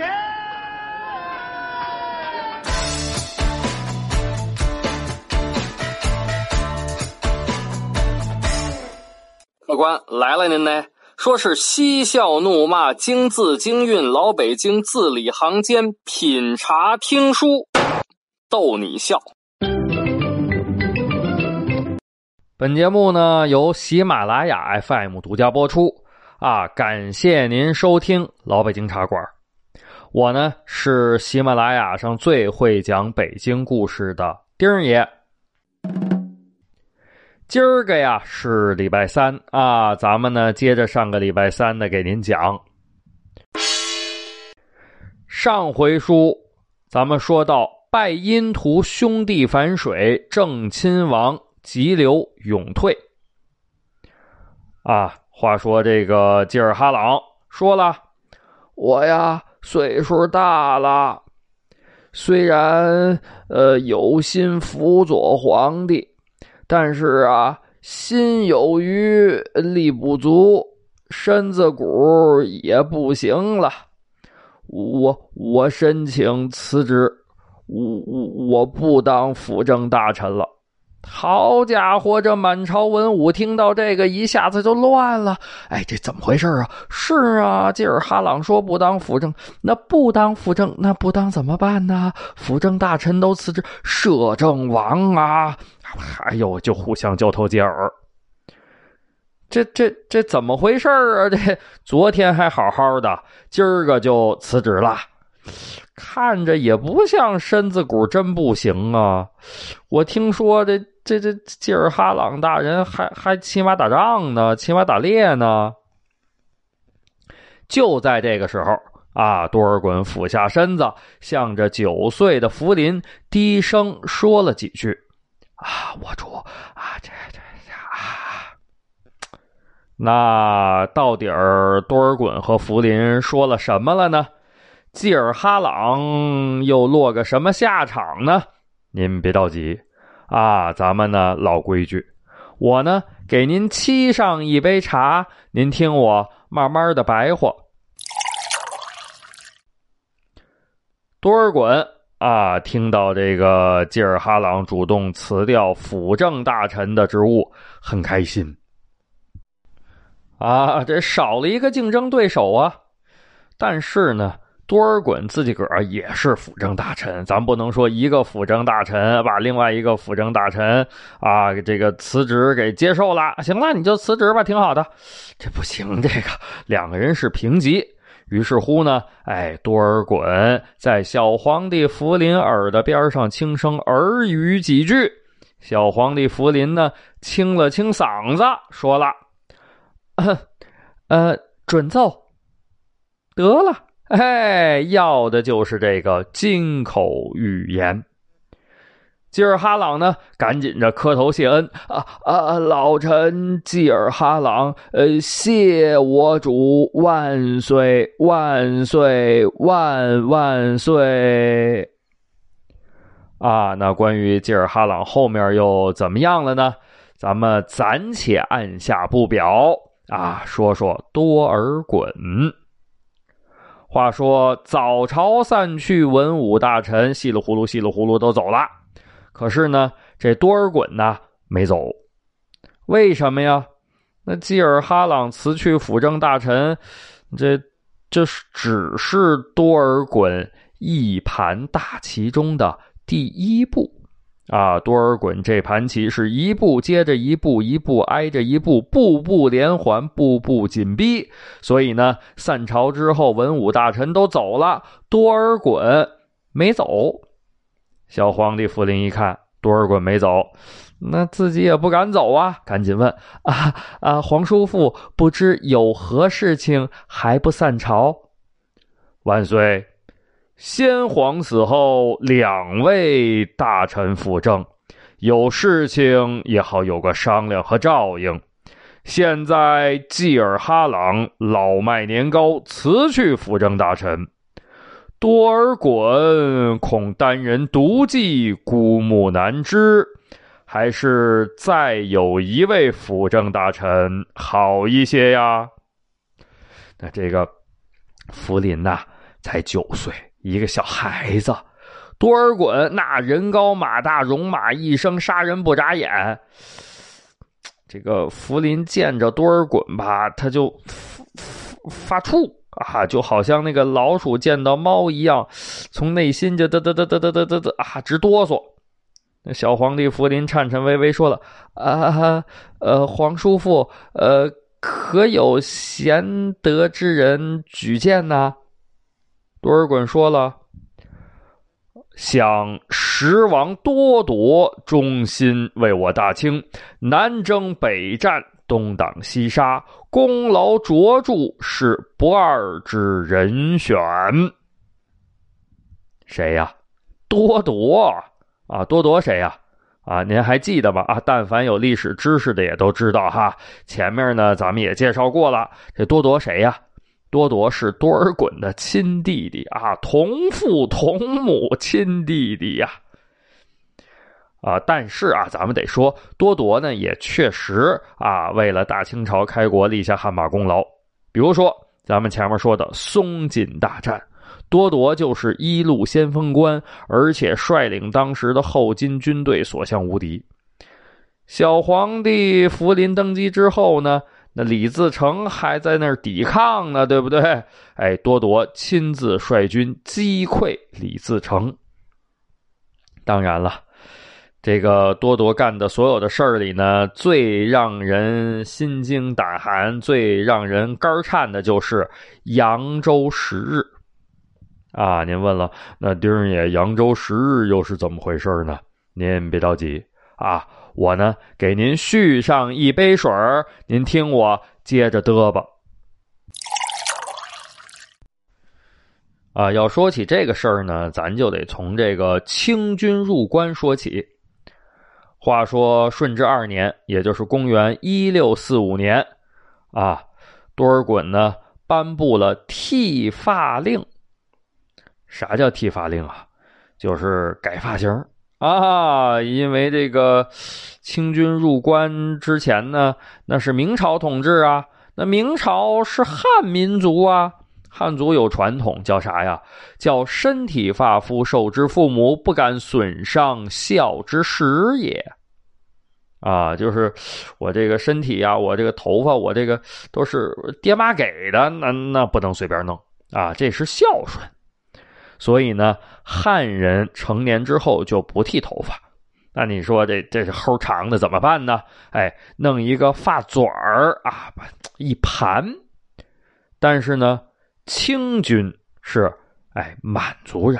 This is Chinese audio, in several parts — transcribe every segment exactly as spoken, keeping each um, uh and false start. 钱。 客官来了，您呢？说是嬉笑怒骂，京字京韵，老北京字里行间，品茶听书，逗你笑。本节目呢由喜马拉雅 F M 独家播出啊，感谢您收听老北京茶馆。我呢是喜马拉雅上最会讲北京故事的丁爷。 今儿个呀是礼拜三啊，咱们呢接着上个礼拜三的给您讲。上回书咱们说到拜阴途兄弟反水，郑亲王急流勇退。啊，话说这个吉尔哈朗说了，我呀岁数大了，虽然呃有心辅佐皇帝。 但是啊，心有余，力不足，身子骨也不行了。我我申请辞职，我我不当辅政大臣了。好家伙，这满朝文武听到这个，一下子就乱了。哎，这怎么回事啊？是啊，吉尔哈朗说不当辅政，那不当辅政，那不当怎么办呢？辅政大臣都辞职，摄政王啊！ 哎呦，就互相交头接耳，这这这怎么回事啊？这昨天还好好的，今儿个就辞职了，看着也不像身子骨真不行啊！我听说这这这吉尔哈朗大人还还骑马打仗呢，骑马打猎呢。就在这个时候啊，多尔衮俯下身子，向着九岁的福临低声说了几句。 啊，我主啊，这这这啊，那到底儿多尔衮和福临说了什么了呢？吉尔哈朗又落个什么下场呢？您别着急啊，咱们呢老规矩，我呢给您沏上一杯茶，您听我慢慢的白话。多尔衮。 啊，听到这个吉尔哈朗主动辞掉辅政大臣的职务，很开心。啊，这少了一个竞争对手啊。但是呢，多尔衮自己个儿也是辅政大臣，咱不能说一个辅政大臣把另外一个辅政大臣啊这个辞职给接受了，行了，你就辞职吧，挺好的。这不行，这个两个人是平级。 于是乎呢，哎，多尔衮在小皇帝福临耳的边上轻声耳语几句。小皇帝福临呢，清了清嗓子，说了：“呃，呃准奏。”得了，哎，要的就是这个金口玉言。吉尔哈朗呢，赶紧着磕头谢恩啊啊！老臣吉尔哈朗，呃，谢我主万岁万岁万万岁！啊，那关于吉尔哈朗后面又怎么样了呢？咱们暂且按下不表啊，说说多尔衮。 话说早朝散去，文武大臣稀里糊涂稀里糊涂都走了。 可是呢，这多尔衮呢没走，为什么呀？那吉尔哈朗辞去辅政大臣，这这只是多尔衮一盘大棋中的第一步啊！多尔衮这盘棋是一步接着一步，一步挨着一步，步步连环，步步紧逼。所以呢，散朝之后，文武大臣都走了，多尔衮没走。 小皇帝福临一看多尔衮没走，那自己也不敢走啊，赶紧问啊啊，皇叔父不知有何事情还不散朝？万岁！先皇死后，两位大臣辅政，有事情也好有个商量和照应。现在济尔哈朗老迈年高，辞去辅政大臣。 多尔衮恐单人独骑，孤木难支，还是再有一位辅政大臣好一些呀？那这个福临呐、啊，才九岁，一个小孩子多尔衮那人高马大，戎马一生，杀人不眨眼。这个福临见着多尔衮吧，他就发怵啊，就好像那个老鼠见到猫一样，从内心就嘚嘚嘚嘚嘚嘚嘚嘚啊直哆嗦。那小皇帝福临颤颤巍巍说了：“啊，呃，皇叔父，呃，可有贤德之人举荐呢？”多尔衮说了：“想时王多铎忠心为我大清，南征北战，东挡西杀，功劳卓著，是不二之人选。”谁呀、啊？多铎啊，多铎谁呀、啊？啊，您还记得吗？啊，但凡有历史知识的也都知道哈。前面呢，咱们也介绍过了，这多铎谁呀、啊？多铎是多尔衮的亲弟弟啊，同父同母亲弟弟呀、啊。啊，但是啊，咱们得说，多铎呢也确实啊，为了大清朝开国立下汗马功劳。比如说，咱们前面说的松锦大战，多铎就是一路先锋官，而且率领当时的后金军队所向无敌。小皇帝福临登基之后呢，那李自成还在那儿抵抗呢，对不对？哎，多铎亲自率军击溃李自成。当然了，这个多铎干的所有的事儿里呢，最让人心惊胆寒、最让人肝颤的就是扬州十日。啊，您问了，那丁爷，扬州十日又是怎么回事呢？您别着急啊，我呢给您续上一杯水儿，您听我接着嘚吧。啊，要说起这个事儿呢，咱就得从这个清军入关说起。话说顺治二年，也就是公元一六四五年啊，多尔衮呢颁布了剃发令。啥叫剃发令啊？就是改发型啊。因为这个清军入关之前呢，那是明朝统治啊，那明朝是汉民族啊，汉族有传统，叫啥呀？叫身体发肤受之父母，不敢损伤孝之始也。啊，就是我这个身体啊，我这个头发，我这个都是爹妈给的，那那不能随便弄啊，这是孝顺。所以呢，汉人成年之后就不剃头发。那你说这这是齁长的怎么办呢？哎，弄一个发嘴儿啊，一盘。但是呢，清军是哎满族人，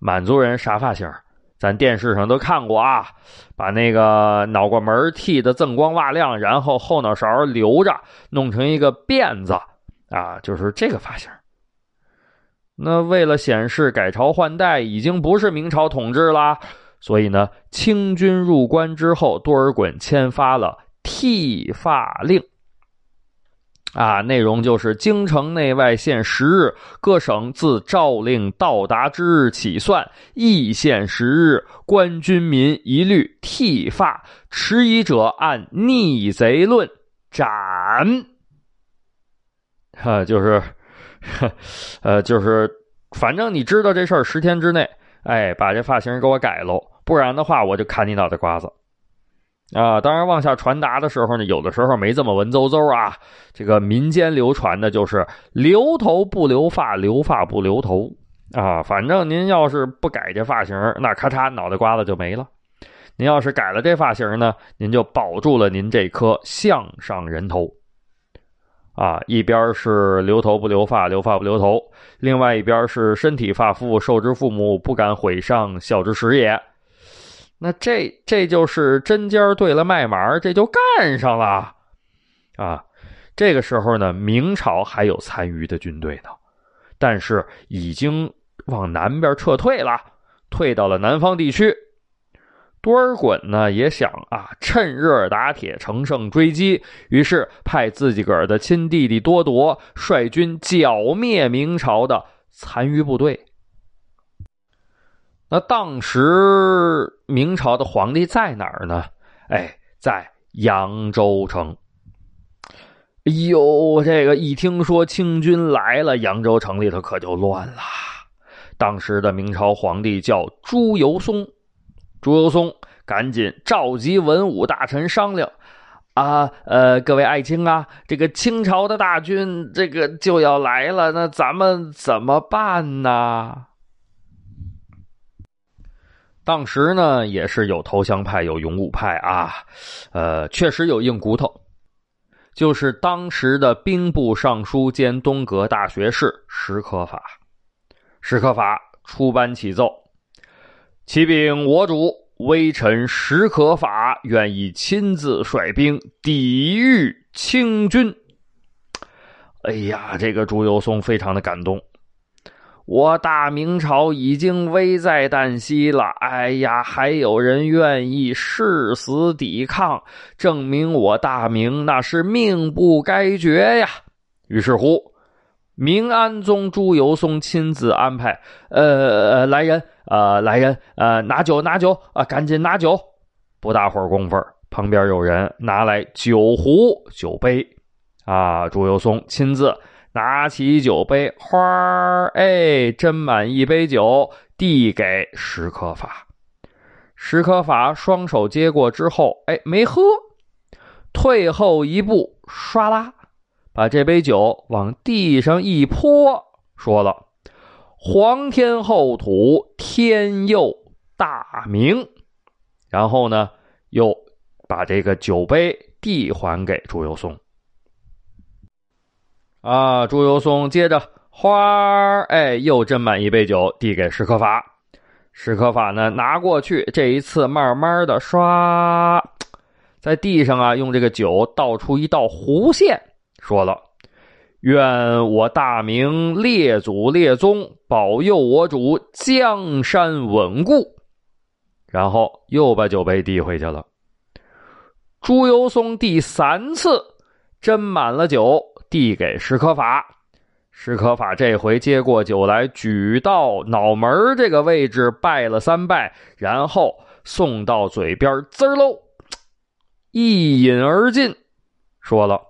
满族人啥发型咱电视上都看过啊，把那个脑瓜门剃得锃光瓦亮，然后后脑勺留着，弄成一个辫子啊，就是这个发型。那为了显示改朝换代已经不是明朝统治啦，所以呢，清军入关之后，多尔衮签发了剃发令。啊，内容就是京城内外限十日，各省自诏令到达之日起算，亦限十日。官军民一律剃发，迟疑者按逆贼论斩。啊，就是，呃，就是，反正你知道这事儿，十天之内，哎，把这发型给我改喽，不然的话，我就砍你脑袋瓜子。啊，当然往下传达的时候呢，有的时候没这么文绉绉啊。这个民间流传的就是留头不留发，留发不留头啊。反正您要是不改这发型，那咔嚓脑袋瓜子就没了；您要是改了这发型呢，您就保住了您这颗项上人头。啊，一边是留头不留发，留发不留头；另外一边是身体发肤受之父母，不敢毁伤，孝之始也。那这这就是针尖对了麦芒，这就干上了啊！这个时候呢，明朝还有残余的军队呢，但是已经往南边撤退了，退到了南方地区。多尔衮呢也想啊，趁热打铁，乘胜追击，于是派自己个儿的亲弟弟多铎率军剿灭明朝的残余部队。那当时明朝的皇帝在哪儿呢？哎，在扬州城。哎呦，这个一听说清军来了，扬州城里头可就乱了。当时的明朝皇帝叫朱由崧，朱由崧赶紧召集文武大臣商量啊，呃，各位爱卿啊，这个清朝的大军这个就要来了，那咱们怎么办呢？当时呢，也是有投降派，有勇武派啊，呃，确实有硬骨头。就是当时的兵部尚书兼东阁大学士史可法，史可法出班启奏：“启禀我主，微臣史可法愿意亲自率兵抵御清军。”哎呀，这个朱由崧非常的感动。我大明朝已经危在旦夕了，哎呀，还有人愿意誓死抵抗，证明我大明那是命不该绝呀。于是乎，明安宗朱由崧亲自安排，呃，来人，呃，来人，呃，拿酒，拿酒，啊，赶紧拿酒。不大会儿功夫，旁边有人拿来酒壶、酒杯，啊，朱由崧亲自拿起酒杯，花哎，斟满一杯酒，递给史可法。史可法双手接过之后，哎，没喝，退后一步，唰啦，把这杯酒往地上一泼，说了：“皇天厚土，天佑大明。”然后呢，又把这个酒杯递还给朱由崧。啊，朱由崧接着花哎，又斟满一杯酒，递给史可法。史可法呢，拿过去，这一次慢慢的刷，在地上啊，用这个酒倒出一道弧线，说了：“愿我大明列祖列宗保佑我主江山稳固。”然后又把酒杯递回去了。朱由崧第三次斟满了酒，递给史可法。史可法这回接过酒来，举到脑门这个位置拜了三拜，然后送到嘴边，滋儿喽，一饮而尽，说了：“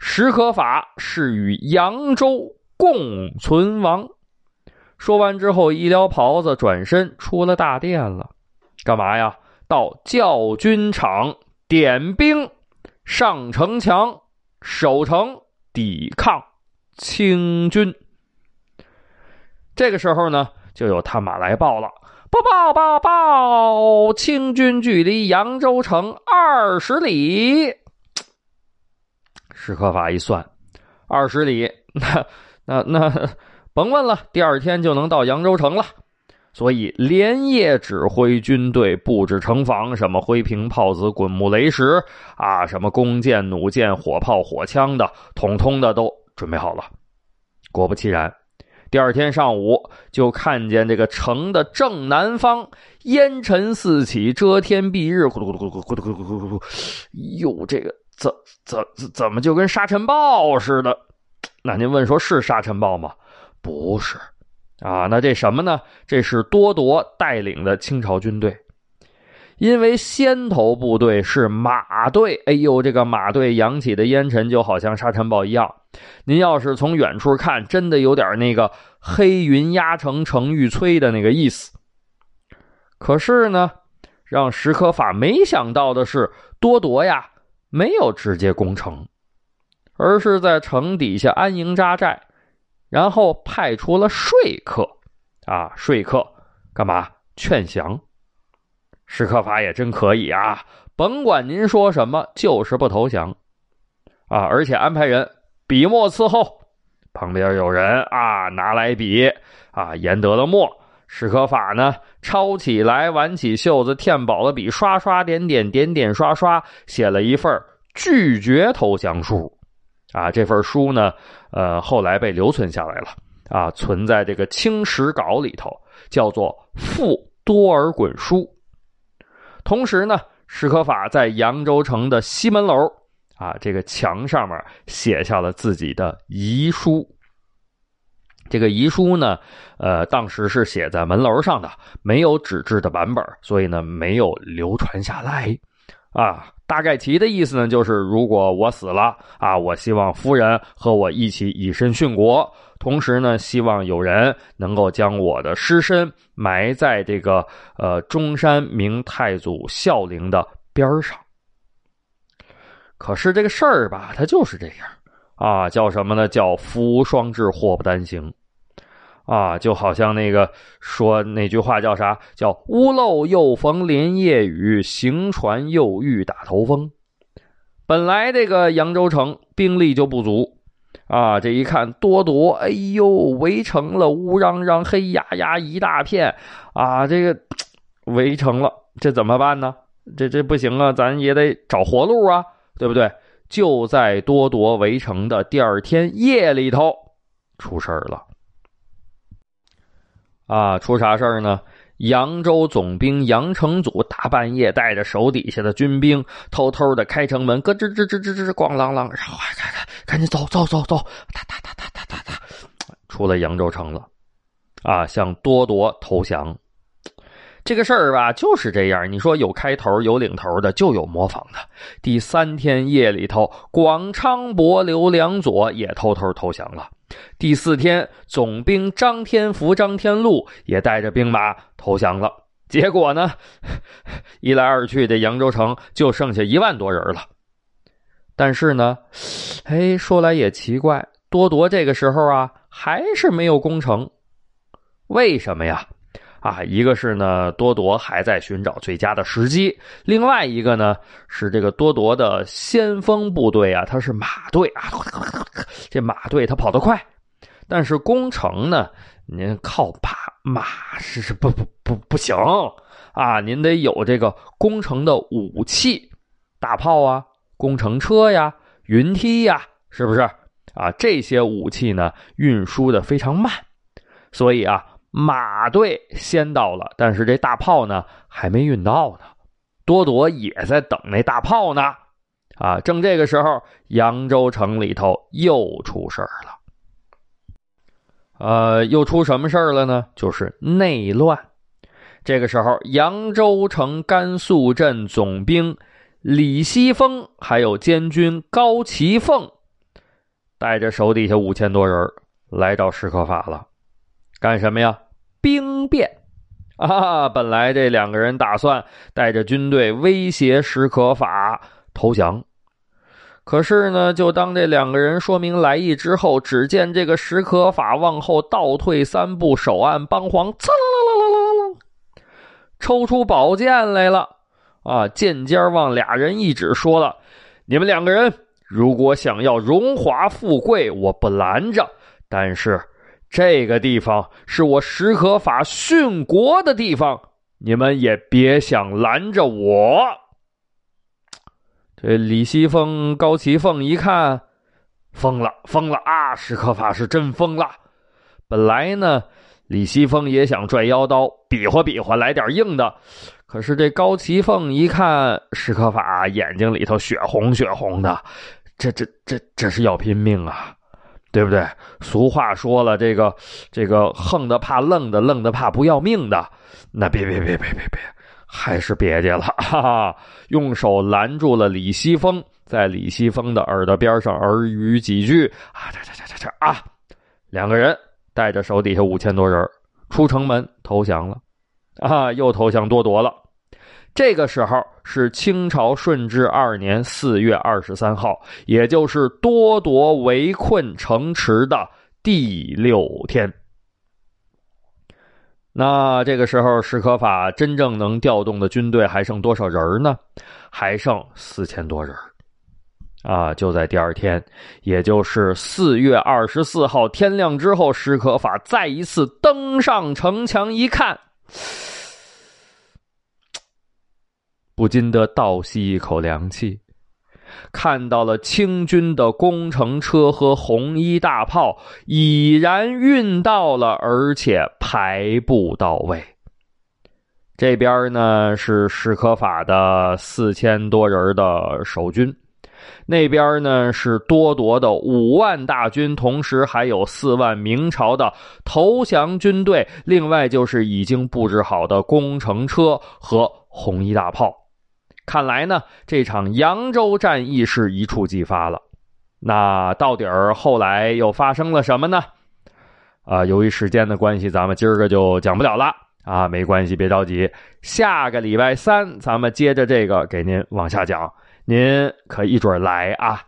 史可法是与扬州共存亡。”说完之后，一撩袍子，转身出了大殿了。干嘛呀？到教军场点兵，上城墙守城，抵抗清军。这个时候呢，就有探马来报了：“报报报报！清军距离扬州城二十里。”史可法一算，二十里，那那那甭问了，第二天就能到扬州城了。所以连夜指挥军队布置城防，什么灰瓶、炮子、滚木雷石啊，什么弓箭、弩箭、火炮、火枪的，统统的都准备好了。果不其然，第二天上午就看见这个城的正南方烟尘四起，遮天蔽日，咕噜咕噜咕噜咕噜咕噜咕噜咕噜，哟，这个怎怎怎么就跟沙尘暴似的？那您问说是沙尘暴吗？不是。啊，那这什么呢？这是多铎带领的清朝军队。因为先头部队是马队，哎呦，这个马队扬起的烟尘就好像沙尘暴一样。您要是从远处看，真的有点那个黑云压城城欲摧的那个意思。可是呢，让史可法没想到的是，多铎呀没有直接攻城，而是在城底下安营扎寨。然后派出了说客，啊，说客干嘛？劝降。史可法也真可以啊，甭管您说什么，就是不投降，啊，而且安排人笔墨伺候。旁边有人啊，拿来笔啊，研得了墨。史可法呢，抄起来，挽起袖子，填饱了笔，刷刷点点点点刷刷，写了一份拒绝投降书。啊，这份书呢，呃，后来被留存下来了，啊，存在这个《清史稿》里头，叫做《赴多尔衮书》。同时呢，史可法在扬州城的西门楼，啊，这个墙上面写下了自己的遗书。这个遗书呢，呃，当时是写在门楼上的，没有纸质的版本，所以呢，没有流传下来。啊。大概其的意思呢，就是如果我死了啊，我希望夫人和我一起以身殉国，同时呢，希望有人能够将我的尸身埋在这个呃中山明太祖孝陵的边上。可是这个事儿吧，它就是这样啊，叫什么呢？叫福无双至，祸不单行。啊，就好像那个说那句话叫啥？叫屋漏又逢连夜雨，行船又遇打头风。本来这个扬州城兵力就不足啊，这一看多铎，哎呦，围城了，乌嚷嚷，黑压压一大片啊，这个围城了，这怎么办呢？这这不行啊，咱也得找活路啊，对不对？就在多铎围城的第二天夜里头，出事儿了。啊，出啥事儿呢？扬州总兵杨成祖大半夜带着手底下的军兵，偷偷的开城门，咯吱吱吱吱吱，咣啷啷，然后啊，赶赶紧走走走走，哒哒哒哒哒哒哒，出了扬州城了，啊，向多铎投降。这个事儿吧，就是这样。你说有开头有领头的，就有模仿的。第三天夜里头，广昌伯刘良佐也偷偷投降了。第四天，总兵张天福、张天禄也带着兵马投降了。结果呢，一来二去，这扬州城就剩下一万多人了。但是呢，哎，说来也奇怪，多铎这个时候啊，还是没有攻城。为什么呀？啊，一个是呢，多铎还在寻找最佳的时机；另外一个呢，是这个多铎的先锋部队啊，它是马队啊，这马队它跑得快，但是攻城呢，您靠马马是是不不不不行啊，您得有这个攻城的武器，大炮啊，工程车呀，云梯呀，是不是啊？这些武器呢，运输的非常慢，所以啊。马队先到了，但是这大炮呢还没运到呢，多铎也在等那大炮呢。啊，正这个时候，扬州城里头又出事儿了。呃，又出什么事儿了呢？就是内乱。这个时候，扬州城甘肃镇总兵李希峰还有监军高奇凤，带着手底下五千多人来到史可法了。干什么呀？兵变啊！本来这两个人打算带着军队威胁史可法投降，可是呢，就当这两个人说明来意之后，只见这个史可法往后倒退三步，手按帮簧，噌啦啦啦啦啦，抽出宝剑来了啊！剑尖往俩人一指，说了：“你们两个人如果想要荣华富贵，我不拦着，但是。”这个地方是我史可法殉国的地方，你们也别想拦着我。这李希凤、高奇凤一看，疯了，疯了啊！史可法是真疯了。本来呢，李希凤也想拽腰刀，比划比划，来点硬的。可是这高奇凤一看，史可法眼睛里头血红血红的，这这这这是要拼命啊！对不对？俗话说了，这个这个横的怕愣的，愣的怕不要命的，那别别别别别别，还是别介了，哈哈！用手拦住了李希峰，在李希峰的耳朵边上耳语几句啊，这这这这这啊！两个人带着手底下五千多人出城门投降了，啊，又投降多铎了。这个时候是清朝顺治二年四月二十三号，也就是多铎围困城池的第六天。那这个时候史可法真正能调动的军队还剩多少人呢？还剩四千多人。啊，就在第二天，也就是四月二十四号天亮之后，史可法再一次登上城墙一看，不禁得倒吸一口凉气，看到了清军的工程车和红衣大炮已然运到了，而且排不到位。这边呢是史可法的四千多人的守军，那边呢是多铎的五万大军，同时还有四万明朝的投降军队，另外就是已经布置好的工程车和红衣大炮。看来呢，这场扬州战役是一触即发了。那到底儿后来又发生了什么呢？啊、呃，由于时间的关系，咱们今儿个就讲不了了啊，没关系，别着急，下个礼拜三咱们接着这个给您往下讲，您可一准来啊。